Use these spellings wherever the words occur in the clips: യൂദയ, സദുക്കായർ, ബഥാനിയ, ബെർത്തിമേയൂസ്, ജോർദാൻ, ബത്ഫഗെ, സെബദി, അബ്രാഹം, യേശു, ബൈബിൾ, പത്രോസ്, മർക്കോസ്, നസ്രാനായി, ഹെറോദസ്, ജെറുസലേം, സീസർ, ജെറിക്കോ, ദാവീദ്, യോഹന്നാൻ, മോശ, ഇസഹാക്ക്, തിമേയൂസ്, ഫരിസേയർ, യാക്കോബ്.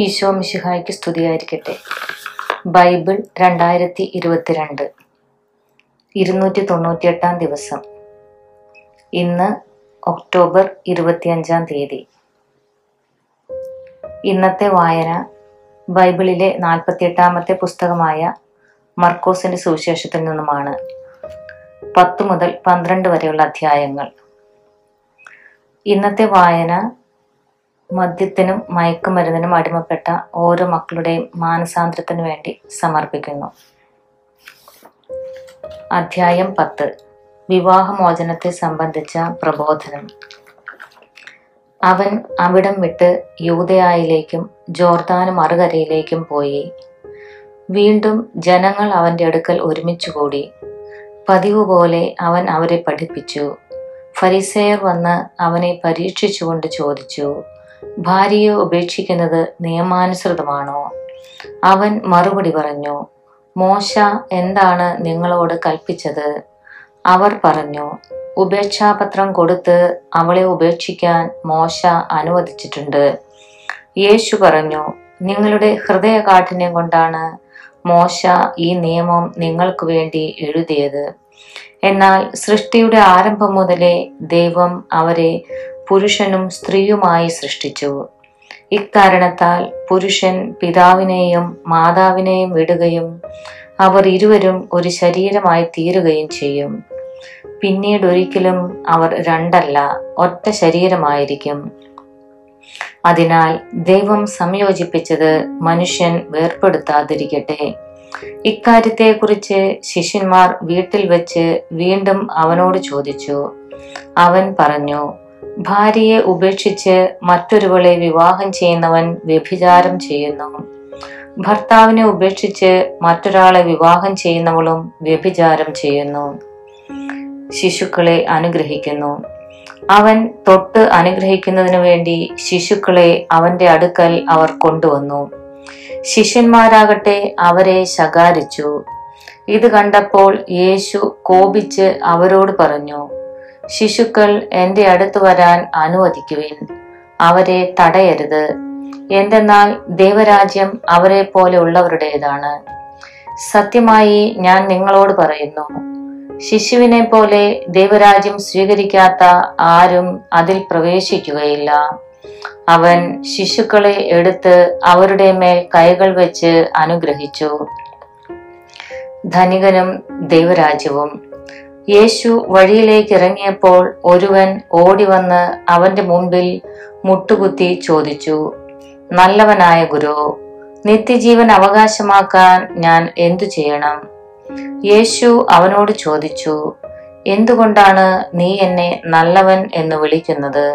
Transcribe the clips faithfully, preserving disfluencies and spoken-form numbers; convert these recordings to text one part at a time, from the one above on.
ഈശോ മിശിഹായ്ക്ക് സ്തുതിയായിരിക്കട്ടെ. ബൈബിൾ രണ്ടായിരത്തി ഇരുപത്തിരണ്ട് ഇരുന്നൂറ്റി തൊണ്ണൂറ്റിയെട്ടാം ദിവസം. ഇന്ന് ഒക്ടോബർ ഇരുപത്തിയഞ്ചാം തീയതി. ഇന്നത്തെ വായന ബൈബിളിലെ നാൽപ്പത്തിയെട്ടാമത്തെ പുസ്തകമായ മർക്കോസിൻ്റെ സുവിശേഷത്തിൽ നിന്നുമാണ്. പത്ത് മുതൽ പന്ത്രണ്ട് വരെയുള്ള അധ്യായങ്ങൾ. ഇന്നത്തെ വായന മദ്യത്തിനും മയക്കുമരുന്നിനും അടിമപ്പെട്ട ഓരോ മക്കളുടെയും മാനസാന്തരത്തിനു വേണ്ടി സമർപ്പിക്കുന്നു. അധ്യായം പത്ത്. വിവാഹമോചനത്തെ സംബന്ധിച്ച പ്രബോധനം. അവൻ അവിടം വിട്ട് യൂദയായിലേക്കും ജോർദാനും മറുകരയിലേക്കും പോയി. വീണ്ടും ജനങ്ങൾ അവൻ്റെ അടുക്കൽ ഒരുമിച്ചുകൂടി. പതിവ് പോലെ അവൻ അവരെ പഠിപ്പിച്ചു. ഫരിസേയർ വന്ന് അവനെ പരീക്ഷിച്ചുകൊണ്ട് ചോദിച്ചു, ഭാര്യയെ ഉപേക്ഷിക്കുന്നത് നിയമാനുസൃതമാണോ? അവൻ മറുപടി പറഞ്ഞു, മോശ എന്താണ് നിങ്ങളോട് കൽപ്പിച്ചത്? അവർ പറഞ്ഞു, ഉപേക്ഷാപത്രം കൊടുത്ത് അവളെ ഉപേക്ഷിക്കാൻ മോശ അനുവദിച്ചിട്ടുണ്ട്. യേശു പറഞ്ഞു, നിങ്ങളുടെ ഹൃദയ കാഠിന്യം കൊണ്ടാണ് മോശ ഈ നിയമം നിങ്ങൾക്ക് വേണ്ടി എഴുതിയത്. എന്നാൽ സൃഷ്ടിയുടെ ആരംഭം മുതലേ ദൈവം അവരെ പുരുഷനും സ്ത്രീയുമായി സൃഷ്ടിച്ചു. ഇക്കാരണത്താൽ പുരുഷൻ പിതാവിനെയും മാതാവിനെയും വിടുകയും അവർ ഇരുവരും ഒരു ശരീരമായി തീരുകയും ചെയ്യും. പിന്നീടൊരിക്കലും അവർ രണ്ടല്ല, ഒറ്റ ശരീരമായിരിക്കും. അതിനാൽ ദൈവം സംയോജിപ്പിച്ചത് മനുഷ്യൻ വേർപെടുത്താതിരിക്കട്ടെ. ഇക്കാര്യത്തെക്കുറിച്ച് ശിഷ്യന്മാർ വീട്ടിൽ വെച്ച് വീണ്ടും അവനോട് ചോദിച്ചു. അവൻ പറഞ്ഞു, ഭാര്യയെ ഉപേക്ഷിച്ച് മറ്റൊരുവളെ വിവാഹം ചെയ്യുന്നവൻ വ്യഭിചാരം ചെയ്യുന്നു. ഭർത്താവിനെ ഉപേക്ഷിച്ച് മറ്റൊരാളെ വിവാഹം ചെയ്യുന്നവളും വ്യഭിചാരം ചെയ്യുന്നു. ശിശുക്കളെ അനുഗ്രഹിക്കുന്നു. അവൻ തൊട്ട് അനുഗ്രഹിക്കുന്നതിനു വേണ്ടി ശിശുക്കളെ അവന്റെ അടുക്കൽ അവർ കൊണ്ടുവന്നു. ശിഷ്യന്മാരാകട്ടെ അവരെ ശകാരിച്ചു. ഇത് കണ്ടപ്പോൾ യേശു കോപിച്ച് അവരോട് പറഞ്ഞു, ശിശുക്കൾ എൻ്റെ അടുത്ത് വരാൻ അനുവദിക്കുവിൻ, അവരെ തടയരുത്. എന്തെന്നാൽ ദൈവരാജ്യം അവരെ പോലെ ഉള്ളവരുടേതാണ്. സത്യമായി ഞാൻ നിങ്ങളോട് പറയുന്നു, ശിശുവിനെ പോലെ ദൈവരാജ്യം സ്വീകരിക്കാത്ത ആരും അതിൽ പ്രവേശിക്കുകയില്ല. അവൻ ശിശുക്കളെ എടുത്ത് അവരുടെ മേൽ കൈകൾ വെച്ച് അനുഗ്രഹിച്ചു. ധനികനും ദൈവരാജ്യവും. യേശു വഴിയിലേക്ക് ഇറങ്ങിയപ്പോൾ ഒരുവൻ ഓടിവന്ന് അവന്റെ മുമ്പിൽ മുട്ടുകുത്തി ചോദിച്ചു, നല്ലവനായ ഗുരു, നിത്യജീവൻ അവകാശമാക്കാൻ ഞാൻ എന്തു ചെയ്യണം? യേശു അവനോട് ചോദിച്ചു, എന്തുകൊണ്ടാണ് നീ എന്നെ നല്ലവൻ എന്ന് വിളിക്കുന്നത്?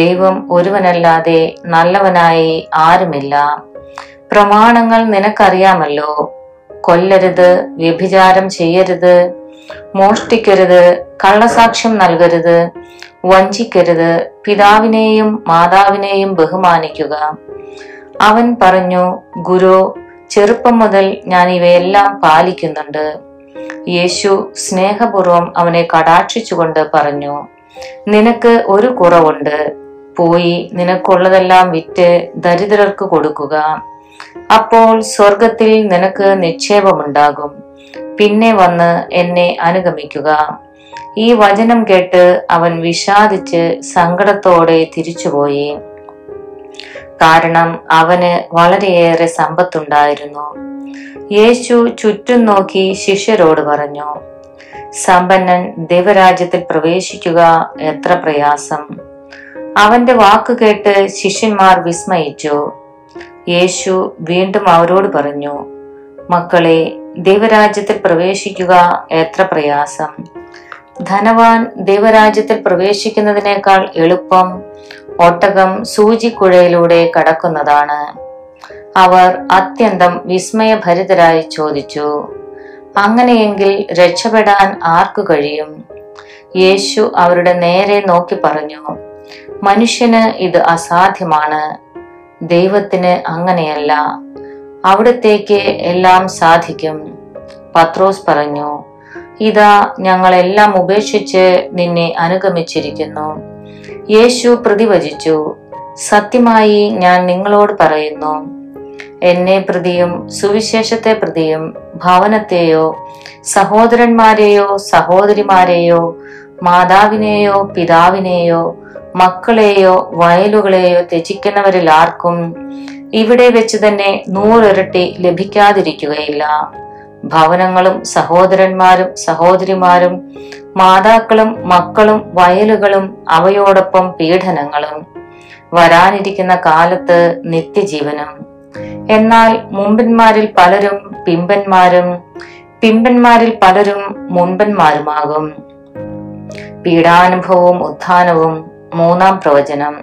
ദൈവം ഒരുവനല്ലാതെ നല്ലവനായി ആരുമില്ല. പ്രമാണങ്ങൾ നിനക്കറിയാമല്ലോ. കൊല്ലരുത്, വ്യഭിചാരം ചെയ്യരുത്, മോഷ്ടിക്കരുത്, കള്ളസാക്ഷ്യം നൽകരുത്, വഞ്ചിക്കരുത്, പിതാവിനെയും മാതാവിനെയും ബഹുമാനിക്കുക. അവൻ പറഞ്ഞു, ഗുരു, ചെറുപ്പം മുതൽ ഞാൻ ഇവയെല്ലാം പാലിക്കുന്നുണ്ട്. യേശു സ്നേഹപൂർവം അവനെ കടാക്ഷിച്ചുകൊണ്ട് പറഞ്ഞു, നിനക്ക് ഒരു കുറവുണ്ട്. പോയി നിനക്കുള്ളതെല്ലാം വിറ്റ് ദരിദ്രർക്ക് കൊടുക്കുക. അപ്പോൾ സ്വർഗത്തിൽ നിനക്ക് നിക്ഷേപമുണ്ടാകും. പിന്നെ വന്ന് എന്നെ അനുഗമിക്കുക. ഈ വചനം കേട്ട് അവൻ വിഷാദിച്ച് സങ്കടത്തോടെ തിരിച്ചുപോയി. കാരണം അവന് വളരെയേറെ സമ്പത്തുണ്ടായിരുന്നു. യേശു ചുറ്റും നോക്കി ശിഷ്യരോട് പറഞ്ഞു, സമ്പന്നൻ ദൈവരാജ്യത്തിൽ പ്രവേശിക്കുക എത്ര പ്രയാസം. അവന്റെ വാക്ക് കേട്ട് ശിഷ്യന്മാർ വിസ്മയിച്ചു. യേശു വീണ്ടും അവരോട് പറഞ്ഞു, മക്കളെ, ദൈവരാജ്യത്തിൽ പ്രവേശിക്കുക എത്ര പ്രയാസം. ധനവാൻ ദൈവരാജ്യത്തിൽ പ്രവേശിക്കുന്നതിനേക്കാൾ എളുപ്പം ഒട്ടകം സൂചിക്കുഴയിലൂടെ കടക്കുന്നതാണ്. അവർ അത്യന്തം വിസ്മയഭരിതരായി ചോദിച്ചു, അങ്ങനെയെങ്കിൽ രക്ഷപ്പെടാൻ ആർക്കു കഴിയും? യേശു അവരുടെ നേരെ നോക്കി പറഞ്ഞു, മനുഷ്യന് ഇത് അസാധ്യമാണ്, ദൈവത്തിന് അങ്ങനെയല്ല, അവിടത്തേക്ക് എല്ലാം സാധിക്കും. പത്രോസ് പറഞ്ഞു, ഇതാ, ഞങ്ങളെല്ലാം ഉപേക്ഷിച്ച് നിന്നെ അനുഗമിച്ചിരിക്കുന്നു. യേശു പ്രതിവചിച്ചു, സത്യമായി ഞാൻ നിങ്ങളോട് പറയുന്നു, എന്നെ പ്രതിയും സുവിശേഷത്തെ പ്രതിയും ഭവനത്തെയോ സഹോദരന്മാരെയോ സഹോദരിമാരെയോ മാതാവിനെയോ പിതാവിനെയോ മക്കളെയോ വയലുകളെയോ ത്യജിക്കുന്നവരിൽ ആർക്കും ഇവിടെ വെച്ച് തന്നെ നൂറിരട്ടി ലഭിക്കാതിരിക്കുകയില്ല. ഭവനങ്ങളും സഹോദരന്മാരും സഹോദരിമാരും മാതാക്കളും മക്കളും വയലുകളും അവയോടൊപ്പം പീഡനങ്ങളും വരാനിരിക്കുന്ന കാലത്ത് നിത്യജീവനും. എന്നാൽ മുമ്പന്മാരിൽ പലരും പിമ്പന്മാരും പിമ്പന്മാരിൽ പലരും മുമ്പന്മാരുമാകും. പീഡാനുഭവവും ഉത്ഥാനവും. മൂന്നാം പ്രവചനം.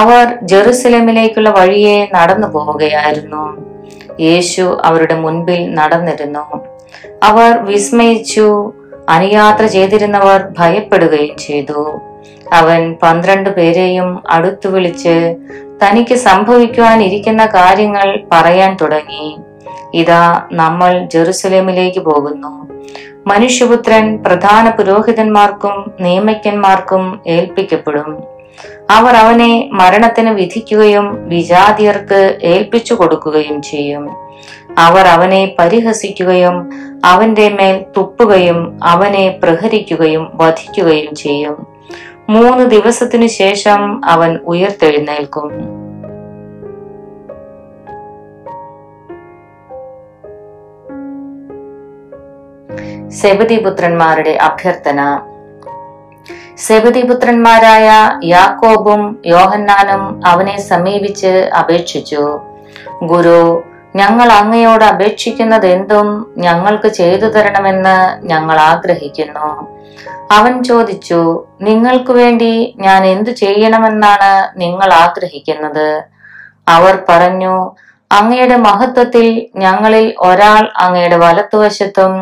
അവർ ജെറുസലേമിലേക്കുള്ള വഴിയെ നടന്നു പോവുകയായിരുന്നു. യേശു അവരുടെ മുൻപിൽ നടന്നിരുന്നു. അവർ വിസ്മയിച്ചു. അനുയാത്ര ചെയ്തിരുന്നവർ ഭയപ്പെടുകയും ചെയ്തു. അവൻ പന്ത്രണ്ട് പേരെയും അടുത്തു വിളിച്ച് തനിക്ക് സംഭവിക്കുവാനിരിക്കുന്ന കാര്യങ്ങൾ പറയാൻ തുടങ്ങി. ഇതാ, നമ്മൾ ജെറുസലേമിലേക്ക് പോകുന്നു. മനുഷ്യപുത്രൻ പ്രധാന പുരോഹിതന്മാർക്കും നിയമജ്ഞന്മാർക്കും ഏൽപ്പിക്കപ്പെടും. അവർ അവനെ മരണത്തിന് വിധിക്കുകയും വിജാതിയർക്ക് ഏൽപ്പിച്ചു കൊടുക്കുകയും ചെയ്യും. അവർ അവനെ പരിഹസിക്കുകയും അവന്റെ മേൽ തുപ്പുകയും അവനെ പ്രഹരിക്കുകയും വധിക്കുകയും ചെയ്യും. മൂന്ന് ദിവസത്തിനു ശേഷം അവൻ ഉയർത്തെഴുന്നേൽക്കും. സെബദി പുത്രന്മാരുടെ അഭ്യർത്ഥന. സെബദി പുത്രന്മാരായ യാക്കോബും യോഹന്നാനും അവനെ സമീപിച്ച് അപേക്ഷിച്ചു, ഗുരു, ഞങ്ങൾ അങ്ങയോട് അപേക്ഷിക്കുന്നത് എന്തും ഞങ്ങൾക്ക് ചെയ്തു തരണമെന്ന് ഞങ്ങൾ ആഗ്രഹിക്കുന്നു. അവൻ ചോദിച്ചു, നിങ്ങൾക്ക് വേണ്ടി ഞാൻ എന്തു ചെയ്യണമെന്നാണ് നിങ്ങൾ ആഗ്രഹിക്കുന്നത്? അവർ പറഞ്ഞു, അങ്ങയുടെ മഹത്വത്തിൽ ഞങ്ങളിൽ ഒരാൾ അങ്ങയുടെ വലത്തുവശത്തും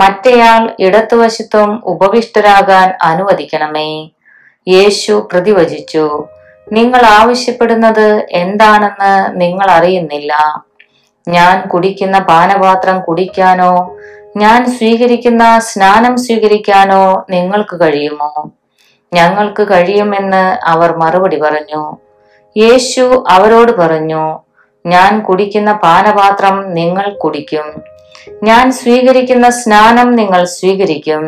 മറ്റേയാൾ ഇടത്തുവശത്തും ഉപവിഷ്ടരാകാൻ അനുവദിക്കണമേ. യേശു പ്രതിവചിച്ചു, നിങ്ങൾ ആവശ്യപ്പെടുന്നത് എന്താണെന്ന് നിങ്ങൾ അറിയുന്നില്ല. ഞാൻ കുടിക്കുന്ന പാനപാത്രം കുടിക്കാനോ ഞാൻ സ്വീകരിക്കുന്ന സ്നാനം സ്വീകരിക്കാനോ നിങ്ങൾക്ക് കഴിയുമോ? ഞങ്ങൾക്ക് കഴിയുമെന്ന് അവർ മറുപടി പറഞ്ഞു. യേശു അവരോട് പറഞ്ഞു, ഞാൻ കുടിക്കുന്ന പാനപാത്രം നിങ്ങൾ കുടിക്കും, ഞാൻ സ്വീകരിക്കുന്ന സ്നാനം നിങ്ങൾ സ്വീകരിക്കും.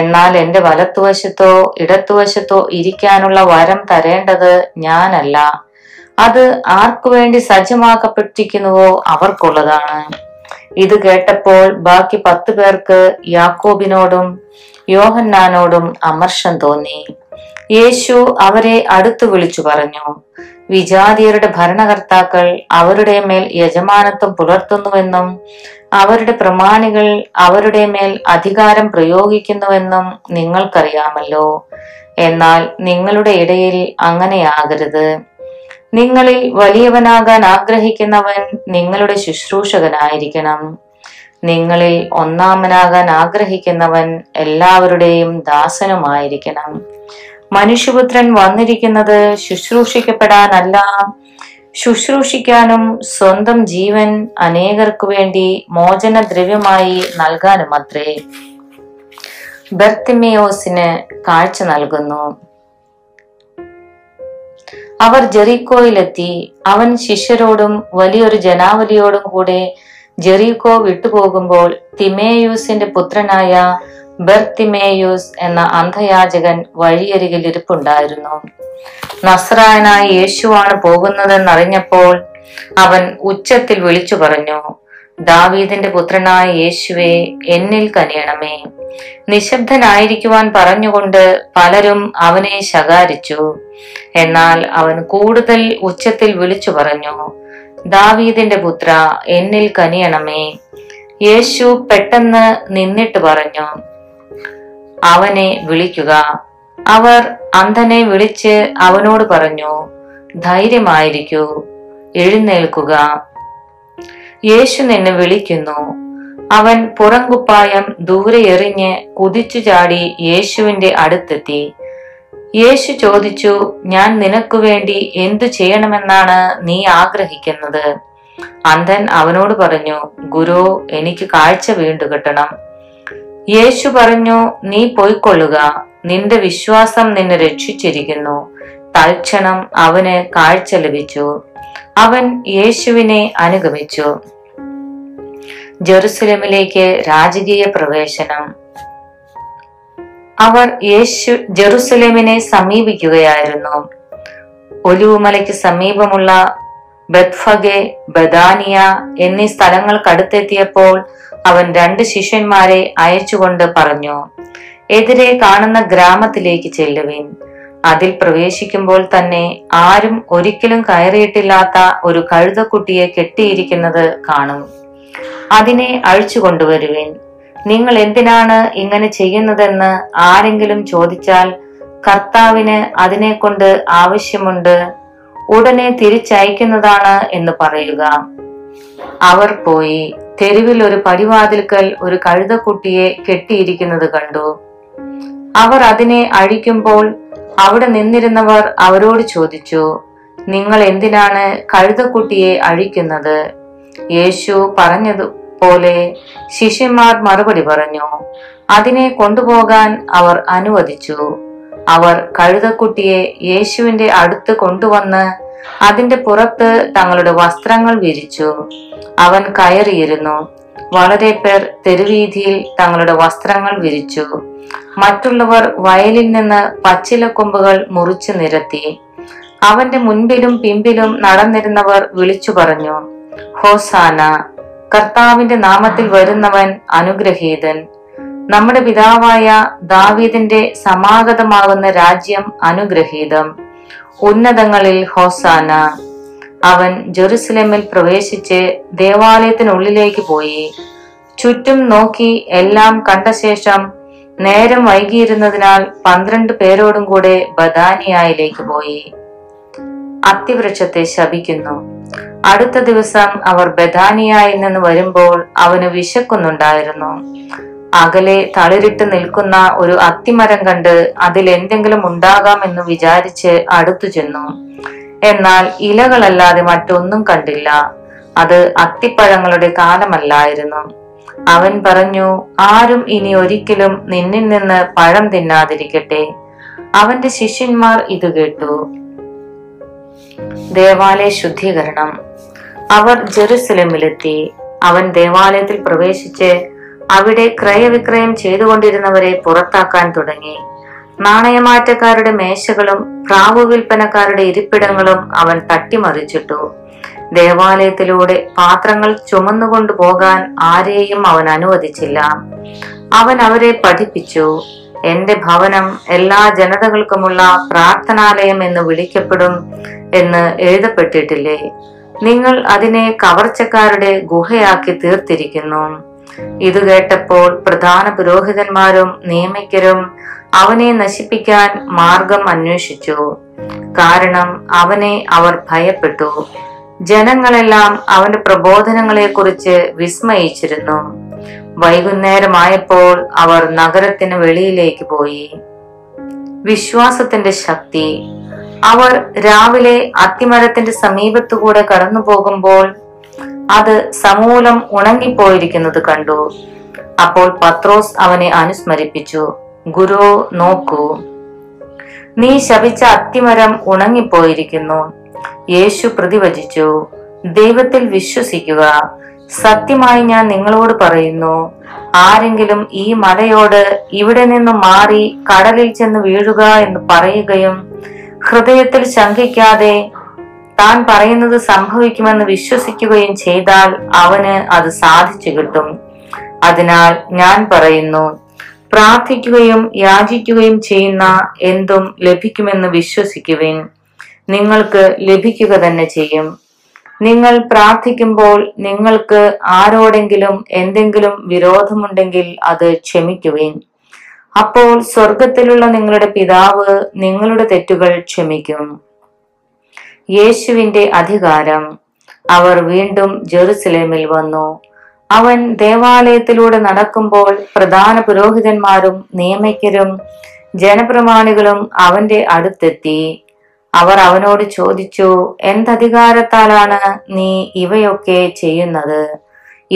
എന്നാൽ എന്റെ വലത്തുവശത്തോ ഇടത്തുവശത്തോ ഇരിക്കാനുള്ള വരം തരേണ്ടത് ഞാനല്ല, അത് ആർക്കു വേണ്ടി സജ്ജമാക്കപ്പെട്ടിരിക്കുന്നുവോ അവർക്കുള്ളതാണ്. ഇത് കേട്ടപ്പോൾ ബാക്കി പത്തു പേർക്ക് യാക്കോബിനോടും യോഹന്നാനോടും അമർഷം തോന്നി. യേശു അവരെ അടുത്തു വിളിച്ചു പറഞ്ഞു, വിജാതിയരുടെ ഭരണകർത്താക്കൾ അവരുടെ മേൽ യജമാനത്വം പുലർത്തുന്നുവെന്നും അവരുടെ പ്രമാണികൾ അവരുടെ മേൽ അധികാരം പ്രയോഗിക്കുന്നുവെന്നും നിങ്ങൾക്കറിയാമല്ലോ. എന്നാൽ നിങ്ങളുടെ ഇടയിൽ അങ്ങനെയാകരുത്. നിങ്ങളിൽ വലിയവനാകാൻ ആഗ്രഹിക്കുന്നവൻ നിങ്ങളുടെ ശുശ്രൂഷകനായിരിക്കണം. നിങ്ങളിൽ ഒന്നാമനാകാൻ ആഗ്രഹിക്കുന്നവൻ എല്ലാവരുടെയും ദാസനുമായിരിക്കണം. മനുഷ്യപുത്രൻ വന്നിരിക്കുന്നത് ശുശ്രൂഷിക്കപ്പെടാനല്ല, ശുശ്രൂഷിക്കാനും സ്വന്തം ജീവൻ അനേകർക്കു വേണ്ടി മോചനദ്രവ്യമായി നൽകാനുമത്രേ. ബെർത്തിമേയൂസിന് കാഴ്ച നൽകുന്നു. അവർ ജെറിക്കോയിലെത്തി. അവൻ ശിഷ്യരോടും വലിയൊരു ജനാവലിയോടും കൂടെ ജെറിക്കോ വിട്ടുപോകുമ്പോൾ തിമേയൂസിന്റെ പുത്രനായ ബെർത്തിമേയൂസ് എന്ന അന്ധയാചകൻ വഴിയരികിൽ ഇരിപ്പുണ്ടായിരുന്നു. നസ്രാനായി യേശുവാണ് പോകുന്നതെന്നറിഞ്ഞപ്പോൾ അവൻ ഉച്ചത്തിൽ വിളിച്ചു പറഞ്ഞു, ദാവീദിന്റെ പുത്രനായ യേശുവേ, എന്നിൽ കനിയണമേ. നിശബ്ദനായിരിക്കുവാൻ പറഞ്ഞുകൊണ്ട് പലരും അവനെ ശകാരിച്ചു. എന്നാൽ അവൻ കൂടുതൽ ഉച്ചത്തിൽ വിളിച്ചു പറഞ്ഞു, ദാവീദിന്റെ പുത്ര, എന്നിൽ കനിയണമേ. യേശു പെട്ടെന്ന് നിന്നിട്ട് പറഞ്ഞു, അവനെ വിളിക്കുക. അവർ അന്ധനെ വിളിച്ച് അവനോട് പറഞ്ഞു, ധൈര്യമായിരിക്കൂ, എഴുന്നേൽക്കുക, യേശു നിന്നെ വിളിക്കുന്നു. അവൻ പുറംകുപ്പായം ദൂരെ എറിഞ്ഞ് കുതിച്ചു ചാടി യേശുവിന്റെ അടുത്തെത്തി. യേശു ചോദിച്ചു, ഞാൻ നിനക്കു വേണ്ടി എന്തു ചെയ്യണമെന്നാണ് നീ ആഗ്രഹിക്കുന്നത്? അന്ധൻ അവനോട് പറഞ്ഞു, ഗുരു, എനിക്ക് കാഴ്ച വീണ്ടു കിട്ടണം. യേശു പറഞ്ഞു, നീ പോയിക്കൊള്ളുക, നിന്റെ വിശ്വാസം നിന്നെ രക്ഷിച്ചിരിക്കുന്നു, തൽക്ഷണം അവന് കാഴ്ച ലഭിച്ചു. അവൻ യേശുവിനെ അനുഗമിച്ചു. ജെറുസലേമിലേക്ക് രാജകീയ പ്രവേശനം. അവർ യേശു ജെറുസലേമിനെ സമീപിക്കുകയായിരുന്നു. ഒലിവുമലയ്ക്ക് സമീപമുള്ള ബത്ഫഗെ, ബഥാനിയ എന്നീ സ്ഥലങ്ങൾക്കടുത്തെത്തിയപ്പോൾ അവൻ രണ്ട് ശിഷ്യന്മാരെ അയച്ചുകൊണ്ട് പറഞ്ഞു, എതിരെ കാണുന്ന ഗ്രാമത്തിലേക്ക് ചെല്ലുവിൻ. അതിൽ പ്രവേശിക്കുമ്പോൾ തന്നെ ആരും ഒരിക്കലും കയറിയിട്ടില്ലാത്ത ഒരു കഴുതക്കുട്ടിയെ കെട്ടിയിരിക്കുന്നത് കാണും. അതിനെ അഴിച്ചു കൊണ്ടുവരുവിൻ. നിങ്ങൾ എന്തിനാണ് ഇങ്ങനെ ചെയ്യുന്നതെന്ന് ആരെങ്കിലും ചോദിച്ചാൽ കർത്താവിന് അതിനെ കൊണ്ട് ആവശ്യമുണ്ട്, ഉടനെ തിരിച്ചയക്കുന്നതാണ് എന്ന് പറയുക. അവർ പോയി തെരുവിൽ ഒരു പടിവാതിൽക്കൽ ഒരു കഴുതക്കുട്ടിയെ കെട്ടിയിരിക്കുന്നത് കണ്ടു. അവർ അതിനെ അഴിക്കുമ്പോൾ അവിടെ നിന്നിരുന്നവർ അവരോട് ചോദിച്ചു, നിങ്ങൾ എന്തിനാണ് കഴുതക്കുട്ടിയെ അഴിക്കുന്നത്? യേശു പറഞ്ഞതുപോലെ ശിഷ്യന്മാർ മറുപടി പറഞ്ഞു. അതിനെ കൊണ്ടുപോകാൻ അവർ അനുവദിച്ചു. അവർ കഴുതക്കുട്ടിയെ യേശുവിന്റെ അടുത്ത് കൊണ്ടുവന്ന് അതിന്റെ പുറത്ത് തങ്ങളുടെ വസ്ത്രങ്ങൾ വിരിച്ചു. അവൻ കയറിയിരുന്നു. വളരെ പേർ തെരുവീതിയിൽ തങ്ങളുടെ വസ്ത്രങ്ങൾ വിരിച്ചു. മറ്റുള്ളവർ വയലിൽ നിന്ന് പച്ചിലക്കൊമ്പുകൾ മുറിച്ചു നിരത്തി. അവന്റെ മുൻപിലും പിമ്പിലും നടന്നിരുന്നവർ വിളിച്ചു പറഞ്ഞു, ഹോസാന, കർത്താവിന്റെ നാമത്തിൽ വരുന്നവൻ അനുഗ്രഹീതൻ, നമ്മുടെ പിതാവായ ദാവീദിന്റെ സമാഗതമാകുന്ന രാജ്യം അനുഗ്രഹീതം, ഉന്നതങ്ങളിൽ ഹോസാന. അവൻ ജെറുസലേമിൽ പ്രവേശിച്ച് ദേവാലയത്തിനുള്ളിലേക്ക് പോയി. ചുറ്റും നോക്കി എല്ലാം കണ്ട ശേഷം നേരം വൈകിയിരുന്നതിനാൽ പന്ത്രണ്ട് പേരോടും കൂടെ ബഥാനിയയിലേക്ക് പോയി. അത്തിവൃക്ഷത്തെ ശപിക്കുന്നു. അടുത്ത ദിവസം അവർ ബഥാനിയയിൽ നിന്ന് വരുമ്പോൾ അവന് വിശക്കുന്നുണ്ടായിരുന്നു. അകലെ തളിരിട്ട് നിൽക്കുന്ന ഒരു അത്തിമരം കണ്ട് അതിൽ എന്തെങ്കിലും ഉണ്ടാകാമെന്ന് വിചാരിച്ച് അടുത്തു ചെന്നു. എന്നാൽ ഇലകളല്ലാതെ മറ്റൊന്നും കണ്ടില്ല. അത് അത്തിപ്പഴങ്ങളുടെ കാലമല്ലായിരുന്നു. അവൻ പറഞ്ഞു, ആരും ഇനി ഒരിക്കലും നിന്നിൽ നിന്ന് പഴം തിന്നാതിരിക്കട്ടെ. അവന്റെ ശിഷ്യന്മാർ ഇത് കേട്ടു. ദേവാലയ ശുദ്ധീകരണം. അവർ ജെറുസലേമിലെത്തി. അവൻ ദേവാലയത്തിൽ പ്രവേശിച്ച് അവിടെ ക്രയവിക്രയം ചെയ്തുകൊണ്ടിരുന്നവരെ പുറത്താക്കാൻ തുടങ്ങി. നാണയമാറ്റക്കാരുടെ മേശകളും പ്രാവു വിൽപ്പനക്കാരുടെ ഇരിപ്പിടങ്ങളും അവൻ തട്ടിമറിച്ചിട്ടു. ദേവാലയത്തിലൂടെ പാത്രങ്ങൾ ചുമന്നുകൊണ്ടു പോകാൻ ആരെയും അവൻ അനുവദിച്ചില്ല. അവൻ അവരെ പഠിപ്പിച്ചു, എന്റെ ഭവനം എല്ലാ ജനതകൾക്കുമുള്ള പ്രാർത്ഥനാലയം എന്ന് വിളിക്കപ്പെടും എന്ന് എഴുതപ്പെട്ടിട്ടില്ലേ? നിങ്ങൾ അതിനെ കവർച്ചക്കാരുടെ ഗുഹയാക്കി തീർത്തിരിക്കുന്നു. ഇത് കേട്ടപ്പോൾ പ്രധാന പുരോഹിതന്മാരും നിയമജ്ഞരും അവനെ നശിപ്പിക്കാൻ മാർഗം അന്വേഷിച്ചു. കാരണം അവനെ അവർ ഭയപ്പെട്ടു. ജനങ്ങളെല്ലാം അവന്റെ പ്രബോധനങ്ങളെ കുറിച്ച് വിസ്മയിച്ചിരുന്നു. വൈകുന്നേരമായപ്പോൾ അവർ നഗരത്തിന് വെളിയിലേക്ക് പോയി. വിശ്വാസത്തിന്റെ ശക്തി. അവർ രാവിലെ അത്തിമരത്തിന്റെ സമീപത്തുകൂടെ കടന്നു പോകുമ്പോൾ അത് സമൂലം ഉണങ്ങിപ്പോയിരിക്കുന്നത് കണ്ടു. അപ്പോൾ പത്രോസ് അവനെ അനുസ്മരിപ്പിച്ചു, ഗുരു, നോക്കൂ, നീ ശപിച്ച അത്തിമരം ഉണങ്ങിപ്പോയിരിക്കുന്നു. യേശു പ്രതിവചിച്ചു, ദൈവത്തിൽ വിശ്വസിക്കുക. സത്യമായി ഞാൻ നിങ്ങളോട് പറയുന്നു, ആരെങ്കിലും ഈ മലയോട് ഇവിടെ നിന്ന് മാറി കടലിൽ ചെന്ന് വീഴുക എന്ന് പറയുകയും ഹൃദയത്തിൽ ശങ്കിക്കാതെ താൻ പറയുന്നത് സംഭവിക്കുമെന്ന് വിശ്വസിക്കുകയും ചെയ്താൽ അവന് അത് സാധിച്ചു കിട്ടും. അതിനാൽ ഞാൻ പറയുന്നു, പ്രാർത്ഥിക്കുകയും യാചിക്കുകയും ചെയ്യുന്ന എന്തും ലഭിക്കുമെന്ന് വിശ്വസിക്കുവിൻ. നിങ്ങൾക്ക് ലഭിക്കുക തന്നെ ചെയ്യും. നിങ്ങൾ പ്രാർത്ഥിക്കുമ്പോൾ നിങ്ങൾക്ക് ആരോടെങ്കിലും എന്തെങ്കിലും വിരോധമുണ്ടെങ്കിൽ അത് ക്ഷമിക്കുവിൻ. അപ്പോൾ സ്വർഗത്തിലുള്ള നിങ്ങളുടെ പിതാവ് നിങ്ങളുടെ തെറ്റുകൾ ക്ഷമിക്കും. യേശുവിന്റെ അധികാരം. അവർ വീണ്ടും ജെറുസലേമിൽ വന്നു. അവൻ ദേവാലയത്തിലൂടെ നടക്കുമ്പോൾ പ്രധാന പുരോഹിതന്മാരും നിയമജ്ഞരും ജനപ്രമാണികളും അവന്റെ അടുത്തെത്തി. അവർ അവനോട് ചോദിച്ചു, എന്തധികാരത്താലാണ് നീ ഇവയൊക്കെ ചെയ്യുന്നത്?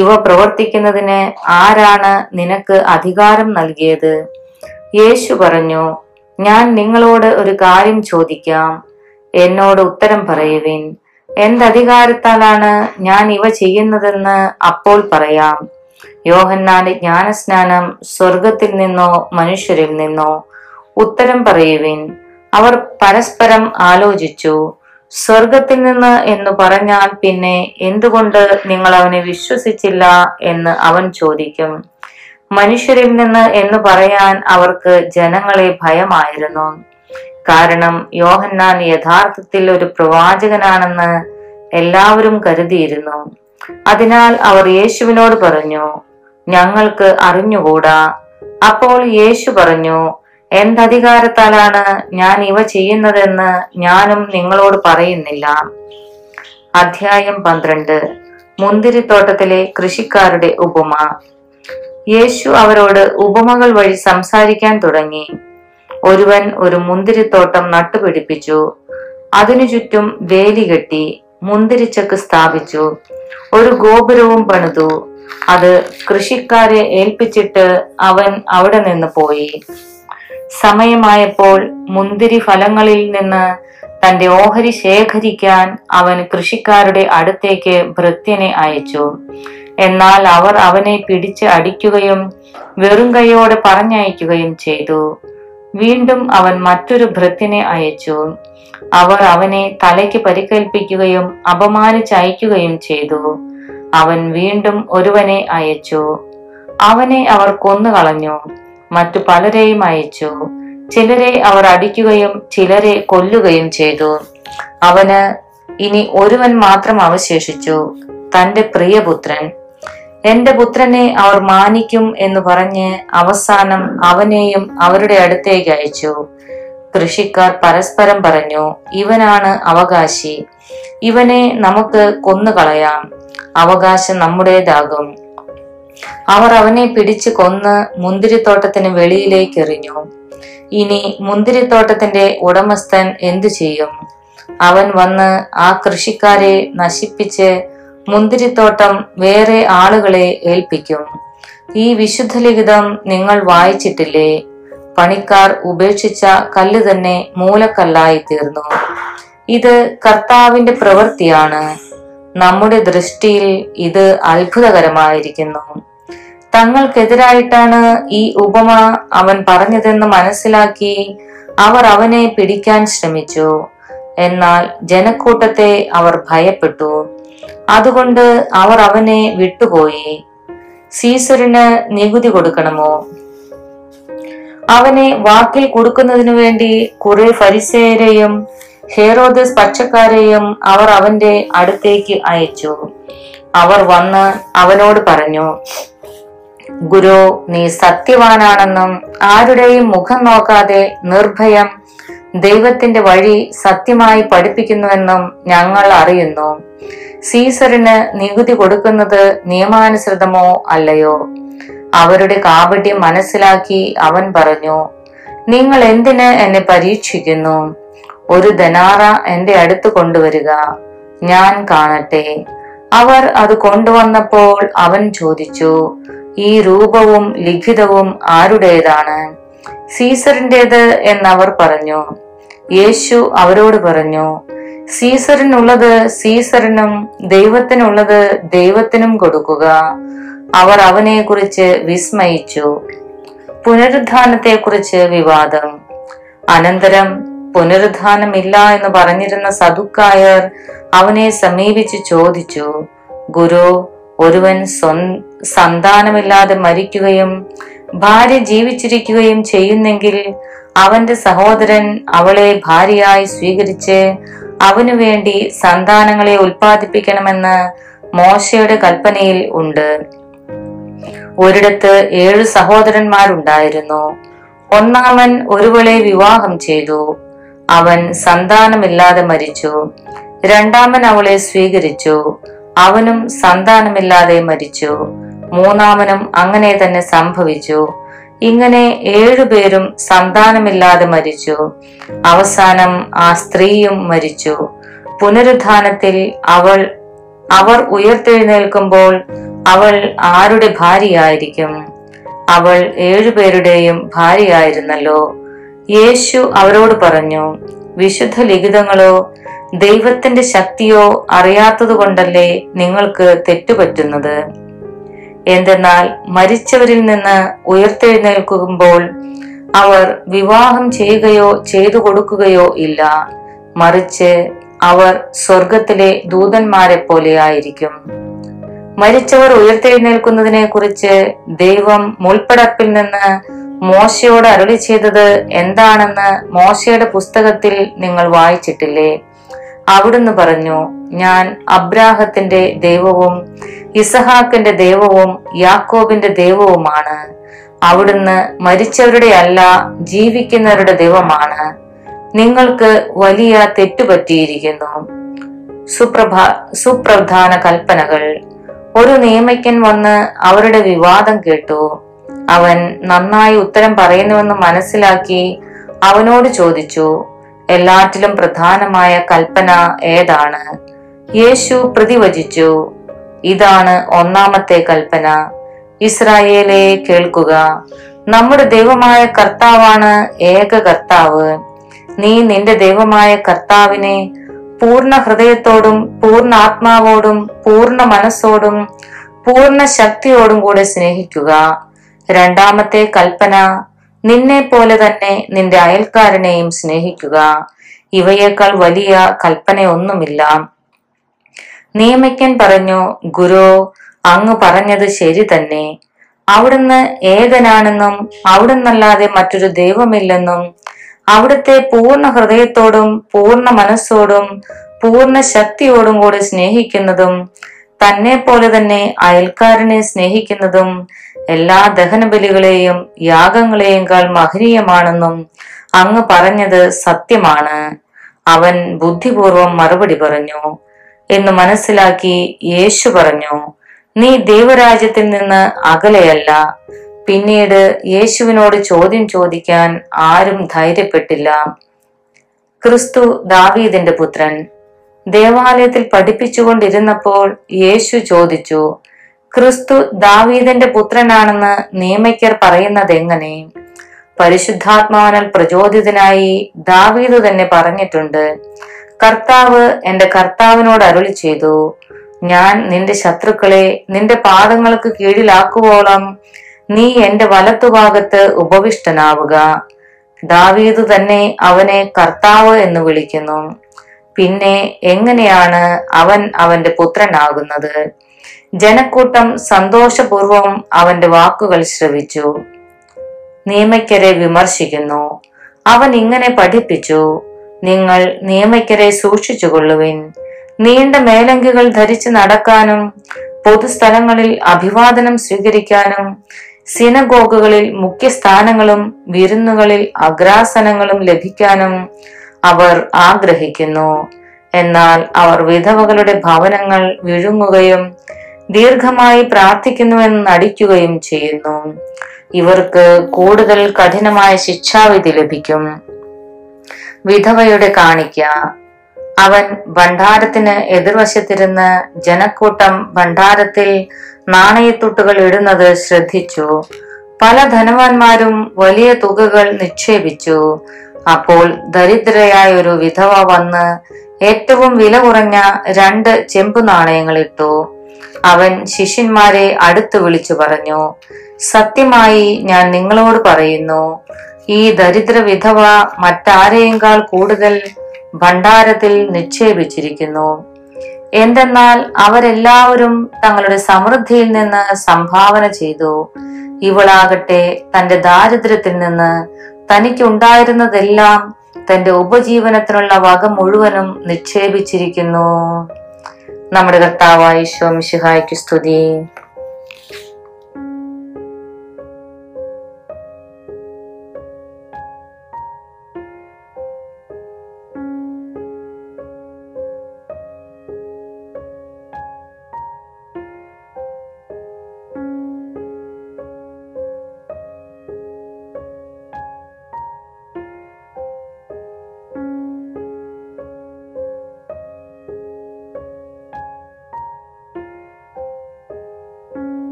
ഇവ പ്രവർത്തിക്കുന്നതിന് ആരാണ് നിനക്ക് അധികാരം നൽകിയത്? യേശു പറഞ്ഞു, ഞാൻ നിങ്ങളോട് ഒരു കാര്യം ചോദിക്കാം. എന്നോട് ഉത്തരം പറയുവിൻ. എന്തധികാരത്താലാണ് ഞാൻ ഇവ ചെയ്യുന്നതെന്ന് അപ്പോൾ പറയാം. യോഹന്നാന്റെ ജ്ഞാനസ്നാനം സ്വർഗത്തിൽ നിന്നോ മനുഷ്യരിൽ നിന്നോ? ഉത്തരം പറയുവിൻ. അവർ പരസ്പരം ആലോചിച്ചു, സ്വർഗത്തിൽ നിന്ന് എന്ന് പറഞ്ഞാൽ പിന്നെ എന്തുകൊണ്ട് നിങ്ങൾ അവനെ വിശ്വസിച്ചില്ല എന്ന് അവൻ ചോദിക്കും. മനുഷ്യരിൽ നിന്ന് എന്ന് പറയാൻ അവർക്ക് ജനങ്ങളെ ഭയമായിരുന്നു. കാരണം യോഹന്നാൻ യഥാർത്ഥത്തിൽ ഒരു പ്രവാചകനാണെന്ന് എല്ലാവരും കരുതിയിരുന്നു. അതിനാൽ അവർ യേശുവിനോട് പറഞ്ഞു, ഞങ്ങൾക്ക് അറിഞ്ഞുകൂടാ. അപ്പോൾ യേശു പറഞ്ഞു, എന്തധികാരത്താലാണ് ഞാൻ ഇവ ചെയ്യുന്നതെന്ന് ഞാനും നിങ്ങളോട് പറയുന്നില്ല. അധ്യായം പന്ത്രണ്ട്. മുന്തിരിത്തോട്ടത്തിലെ കൃഷിക്കാരുടെ ഉപമ. യേശു അവരോട് ഉപമകൾ വഴി സംസാരിക്കാൻ തുടങ്ങി. ഒരുവൻ ഒരു മുന്തിരിത്തോട്ടം നട്ടുപിടിപ്പിച്ചു. അതിനു ചുറ്റും വേലി കെട്ടി മുന്തിരിച്ചക്ക് സ്ഥാപിച്ചു. ഒരു ഗോപുരവും പണിതു. അത് കൃഷിക്കാരെ ഏൽപ്പിച്ചിട്ട് അവൻ അവിടെ നിന്ന് പോയി. സമയമായപ്പോൾ മുന്തിരി ഫലങ്ങളിൽ നിന്ന് തന്റെ ഓഹരി ശേഖരിക്കാൻ അവൻ കൃഷിക്കാരുടെ അടുത്തേക്ക് ഭൃത്യനെ അയച്ചു. എന്നാൽ അവർ അവനെ പിടിച്ച് അടിക്കുകയും വെറും കൈയോടെ പറഞ്ഞയക്കുകയും ചെയ്തു. വീണ്ടും അവൻ മറ്റൊരു ഭൃത്യനെ അയച്ചു. അവർ അവനെ തലയ്ക്ക് പരിക്കേൽപ്പിക്കുകയും അപമാനിച്ചയക്കുകയും ചെയ്തു. അവൻ വീണ്ടും ഒരുവനെ അയച്ചു. അവനെ അവർ കൊന്നുകളഞ്ഞു. മറ്റു പലരെയും അയച്ചു. ചിലരെ അവർ അടിക്കുകയും ചിലരെ കൊല്ലുകയും ചെയ്തു. അവന് ഇനി ഒരുവൻ മാത്രം അവശേഷിച്ചു, തന്റെ പ്രിയപുത്രൻ. എന്റെ പുത്രനെ അവർ മാനിക്കും എന്ന് പറഞ്ഞ് അവസാനം അവനെയും അവരുടെ അടുത്തേക്ക് അയച്ചു. കൃഷിക്കാർ പരസ്പരം പറഞ്ഞു, ഇവനാണ് അവകാശി, ഇവനെ നമുക്ക് കൊന്നുകളയാം, അവകാശം നമ്മുടേതാകും. അവർ അവനെ പിടിച്ച് കൊന്ന് മുന്തിരിത്തോട്ടത്തിന് വെളിയിലേക്ക് എറിഞ്ഞു. ഇനി മുന്തിരിത്തോട്ടത്തിന്റെ ഉടമസ്ഥൻ എന്തു ചെയ്യും? അവൻ വന്ന് ആ കൃഷിക്കാരെ നശിപ്പിച്ച് മുന്തിരിത്തോട്ടം വേറെ ആളുകളെ ഏൽപ്പിക്കും. ഈ വിശുദ്ധ ലിഖിതം നിങ്ങൾ വായിച്ചിട്ടില്ലേ? പണിക്കാർ ഉപേക്ഷിച്ച കല്ല് തന്നെ മൂലക്കല്ലായി തീർന്നു. ഇത് കർത്താവിന്റെ പ്രവൃത്തിയാണ്, നമ്മുടെ ദൃഷ്ടിയിൽ ഇത് അത്ഭുതകരമായിരിക്കുന്നു. തങ്ങൾക്കെതിരായിട്ടാണ് ഈ ഉപമ അവൻ പറഞ്ഞതെന്ന് മനസ്സിലാക്കി അവർ അവനെ പിടിക്കാൻ ശ്രമിച്ചു. എന്നാൽ ജനക്കൂട്ടത്തെ അവർ ഭയപ്പെട്ടു. അതുകൊണ്ട് അവർ അവനെ വിട്ടുപോയി. സീസറിന് നികുതി കൊടുക്കണമോ? അവനെ വാക്കിൽ കൊടുക്കുന്നതിനു വേണ്ടി കുറെ ഫരിസേയരെയും ഹെറോദസ് പക്ഷക്കാരെയും അവർ അവന്റെ അടുത്തേക്ക് അയച്ചു. അവർ വന്ന് അവനോട് പറഞ്ഞു, ഗുരു, നീ സത്യവാനാണെന്നും ആരുടെയും മുഖം നോക്കാതെ നിർഭയം ദൈവത്തിന്റെ വഴി സത്യമായി പഠിപ്പിക്കുന്നുവെന്നും ഞങ്ങൾ അറിയുന്നു. സീസറിന് നികുതി കൊടുക്കുന്നത് നിയമാനുസൃതമോ അല്ലയോ? അവരുടെ കാപട്യം മനസ്സിലാക്കി അവൻ പറഞ്ഞു, നിങ്ങൾ എന്തിന് എന്നെ പരീക്ഷിക്കുന്നു? ഒരു ദനാറ എന്റെ അടുത്ത് കൊണ്ടുവരിക, ഞാൻ കാണട്ടെ. അവർ അത് കൊണ്ടുവന്നപ്പോൾ അവൻ ചോദിച്ചു, ഈ രൂപവും ലിഖിതവും ആരുടേതാണ്? സീസറിന്റേത് എന്നവർ പറഞ്ഞു. യേശു അവരോട് പറഞ്ഞു, സീസറിനുള്ളത് സീസറിനും ദൈവത്തിനുള്ളത് ദൈവത്തിനും കൊടുക്കുക. അവർ അവനെ കുറിച്ച് വിസ്മയിച്ചു. പുനരുത്ഥാനത്തെ കുറിച്ച് വിവാദം. അനന്തരം പുനരുത്ഥാനമില്ല എന്ന് പറഞ്ഞിരുന്ന സദുക്കായർ അവനെ സമീപിച്ച് ചോദിച്ചു, ഗുരു, ഒരുവൻ സന്താനമില്ലാതെ മരിക്കുകയും ഭാര്യ ജീവിച്ചിരിക്കുകയും ചെയ്യുന്നെങ്കിൽ അവന്റെ സഹോദരൻ അവളെ ഭാര്യയായി സ്വീകരിച്ച് അവനു വേണ്ടി സന്താനങ്ങളെ ഉൽപ്പാദിപ്പിക്കണമെന്ന് മോശയുടെ കൽപ്പനയിൽ ഉണ്ട്. ഒരിടത്ത് ഏഴു സഹോദരന്മാരുണ്ടായിരുന്നു. ഒന്നാമൻ ഒരുവളെ വിവാഹം ചെയ്തു. അവൻ സന്താനമില്ലാതെ മരിച്ചു. രണ്ടാമൻ അവളെ സ്വീകരിച്ചു. അവനും സന്താനമില്ലാതെ മരിച്ചു. മൂന്നാമനും അങ്ങനെ തന്നെ സംഭവിച്ചു. ഇങ്ങനെ ഏഴുപേരും സന്താനമില്ലാതെ മരിച്ചു. അവസാനം ആ സ്ത്രീയും മരിച്ചു. പുനരുത്ഥാനത്തിൽ അവൾ അവർ ഉയർത്തെഴുന്നേൽക്കുമ്പോൾ അവൾ ആരുടെ ഭാര്യയായിരിക്കും? അവൾ ഏഴുപേരുടെയും ഭാര്യയായിരുന്നല്ലോ. യേശു അവരോട് പറഞ്ഞു, വിശുദ്ധ ലിഖിതങ്ങളോ ദൈവത്തിന്റെ ശക്തിയോ അറിയാത്തത് കൊണ്ടല്ലേ നിങ്ങൾക്ക് തെറ്റുപറ്റുന്നത്? എന്തെന്നാൽ മരിച്ചവരിൽ നിന്ന് ഉയർത്തെഴുന്നേൽക്കുമ്പോൾ അവർ വിവാഹം ചെയ്യുകയോ ചെയ്തു കൊടുക്കുകയോ ഇല്ല, മറിച്ച് അവർ സ്വർഗത്തിലെ ദൂതന്മാരെ പോലെയായിരിക്കും. മരിച്ചവർ ഉയർത്തെഴുന്നേൽക്കുന്നതിനെ കുറിച്ച് ദൈവം മുൾപ്പടപ്പിൽ നിന്ന് മോശയോട് അരുളി ചെയ്തത് എന്താണെന്ന് മോശയുടെ പുസ്തകത്തിൽ നിങ്ങൾ വായിച്ചിട്ടില്ലേ? അവിടുന്ന് പറഞ്ഞു, ഞാൻ അബ്രാഹത്തിന്റെ ദൈവവും ഇസഹാക്കിന്റെ ദൈവവും യാക്കോബിന്റെ ദൈവവുമാണ്. അവിടുന്ന് മരിച്ചവരുടെ അല്ല ജീവിക്കുന്നവരുടെ ദൈവമാണ്. നിങ്ങൾക്ക് വലിയ തെറ്റുപറ്റിയിരിക്കുന്നു. സുപ്രഭാ സുപ്രധാന കൽപ്പനകൾ. ഒരു നിയമയ്ക്കൻ വന്ന് അവരുടെ വിവാദം കേട്ടു. അവൻ നന്നായി ഉത്തരം പറയുന്നുവെന്ന് മനസ്സിലാക്കി അവനോട് ചോദിച്ചു, എല്ലാറ്റിലും പ്രധാനമായ കൽപ്പന ഏതാണ്? യേശു പ്രതിവചിച്ചു, ഇതാണ് ഒന്നാമത്തെ കൽപ്പന, ഇസ്രായേലേ കേൾക്കുക, നമ്മുടെ ദൈവമായ കർത്താവാണ് ഏക കർത്താവ്. നീ നിന്റെ ദൈവമായ കർത്താവിനെ പൂർണ്ണ ഹൃദയത്തോടും പൂർണ്ണ ആത്മാവോടും പൂർണ്ണ മനസ്സോടും പൂർണ്ണ ശക്തിയോടും കൂടെ സ്നേഹിക്കുക. രണ്ടാമത്തെ കൽപ്പന, നിന്നെ പോലെ തന്നെ നിന്റെ അയൽക്കാരനെയും സ്നേഹിക്കുക. ഇവയേക്കാൾ വലിയ കൽപ്പനയൊന്നുമില്ല. നിയമയ്ക്കൻ പറഞ്ഞു, ഗുരു, അങ്ങ് പറഞ്ഞത് ശരി തന്നെ. അവിടുന്ന് ഏകനാണെന്നും അവിടുന്നല്ലാതെ മറ്റൊരു ദൈവമില്ലെന്നും അവിടുത്തെ പൂർണ്ണ ഹൃദയത്തോടും പൂർണ്ണ മനസ്സോടും പൂർണ്ണ ശക്തിയോടും കൂടി സ്നേഹിക്കുന്നതും തന്നെ പോലെ തന്നെ അയൽക്കാരനെ സ്നേഹിക്കുന്നതും എല്ലാ ദഹനബലികളെയും യാഗങ്ങളെയേക്കാൾ മഹനീയമാണെന്നും അങ്ങ് പറഞ്ഞത് സത്യമാണ്. അവൻ ബുദ്ധിപൂർവം മറുപടി പറഞ്ഞു എന്ന് മനസ്സിലാക്കി യേശു പറഞ്ഞു, നീ ദൈവരാജ്യത്തിൽ നിന്ന് അകലെയല്ല. പിന്നീട് യേശുവിനോട് ചോദ്യം ചോദിക്കാൻ ആരും ധൈര്യപ്പെട്ടില്ല. ക്രിസ്തു ദാവീദിന്റെ പുത്രൻ. ദേവാലയത്തിൽ പഠിപ്പിച്ചുകൊണ്ടിരുന്നപ്പോൾ യേശു ചോദിച്ചു, ക്രിസ്തു ദാവീദിന്റെ പുത്രനാണെന്ന് നിയമജ്ഞർ പറയുന്നത് എങ്ങനെ? പരിശുദ്ധാത്മാവനാൽ പ്രചോദിതനായി ദാവീദ് തന്നെ പറഞ്ഞിട്ടുണ്ട്, കർത്താവ് എന്റെ കർത്താവിനോട് അരുളി ചെയ്തു, ഞാൻ നിന്റെ ശത്രുക്കളെ നിന്റെ പാദങ്ങൾക്ക് കീഴിലാക്കുവോളം നീ എന്റെ വലത്തുഭാഗത്ത് ഉപവിഷ്ടനാവുക. ദാവീദ് തന്നെ അവനെ കർത്താവ് എന്ന് വിളിക്കുന്നു. പിന്നെ എങ്ങനെയാണ് അവൻ അവന്റെ പുത്രനാകുന്നത്? ജനക്കൂട്ടം സന്തോഷപൂർവം അവന്റെ വാക്കുകൾ ശ്രവിച്ചു. നിയമജ്ഞരെ വിമർശിക്കുന്നു. അവൻ ഇങ്ങനെ പഠിപ്പിച്ചു, നിങ്ങൾ നിയമജ്ഞരെ സൂക്ഷിച്ചുകൊള്ളുവിൻ. നീണ്ട മേലങ്കികൾ ധരിച്ച് നടക്കാനും പൊതുസ്ഥലങ്ങളിൽ അഭിവാദനം സ്വീകരിക്കാനും സിനഗോഗുകളിൽ മുഖ്യസ്ഥാനങ്ങളും വിരുന്നുകളിൽ അഗ്രാസനങ്ങളും ലഭിക്കാനും അവർ ആഗ്രഹിക്കുന്നു. എന്നാൽ അവർ വിധവകളുടെ ഭവനങ്ങൾ വിഴുങ്ങുകയും ദീർഘമായി പ്രാർത്ഥിക്കുന്നുവെന്ന് നടിക്കുകയും ചെയ്യുന്നു. ഇവർക്ക് കൂടുതൽ കഠിനമായ ശിക്ഷാവിധി ലഭിക്കും. വിധവയുടെ കാണിക്ക. അവൻ ഭണ്ഡാരത്തിന് എതിർവശത്തിരുന്ന് ജനക്കൂട്ടം ഭണ്ഡാരത്തിൽ നാണയത്തുട്ടുകൾ ഇടുന്നത് ശ്രദ്ധിച്ചു. പല ധനവാന്മാരും വലിയ തുകകൾ നിക്ഷേപിച്ചു. അപ്പോൾ ദരിദ്രയായ ഒരു വിധവ വന്ന് ഏറ്റവും വില കുറഞ്ഞ രണ്ട് ചെമ്പു നാണയങ്ങൾ ഇട്ടു. അവൻ ശിഷ്യന്മാരെ അടുത്ത് വിളിച്ചു പറഞ്ഞു, സത്യമായി ഞാൻ നിങ്ങളോട് പറയുന്നു, ഈ ദരിദ്ര വിധവ മറ്റാരെയേക്കാൾ കൂടുതൽ ഭണ്ഡാരത്തിൽ നിക്ഷേപിച്ചിരിക്കുന്നു. എന്തെന്നാൽ അവരെല്ലാവരും തങ്ങളുടെ സമൃദ്ധിയിൽ നിന്ന് സംഭാവന ചെയ്തു. ഇവളാകട്ടെ തന്റെ ദാരിദ്ര്യത്തിൽ നിന്ന് തനിക്കുണ്ടായിരുന്നതെല്ലാം തന്റെ ഉപജീവനത്തിനുള്ള വക മുഴുവനും നിക്ഷേപിച്ചിരിക്കുന്നു. നമ്മുടെ കർത്താവായ യേശു മിശിഹായ്ക്ക് സ്തുതി.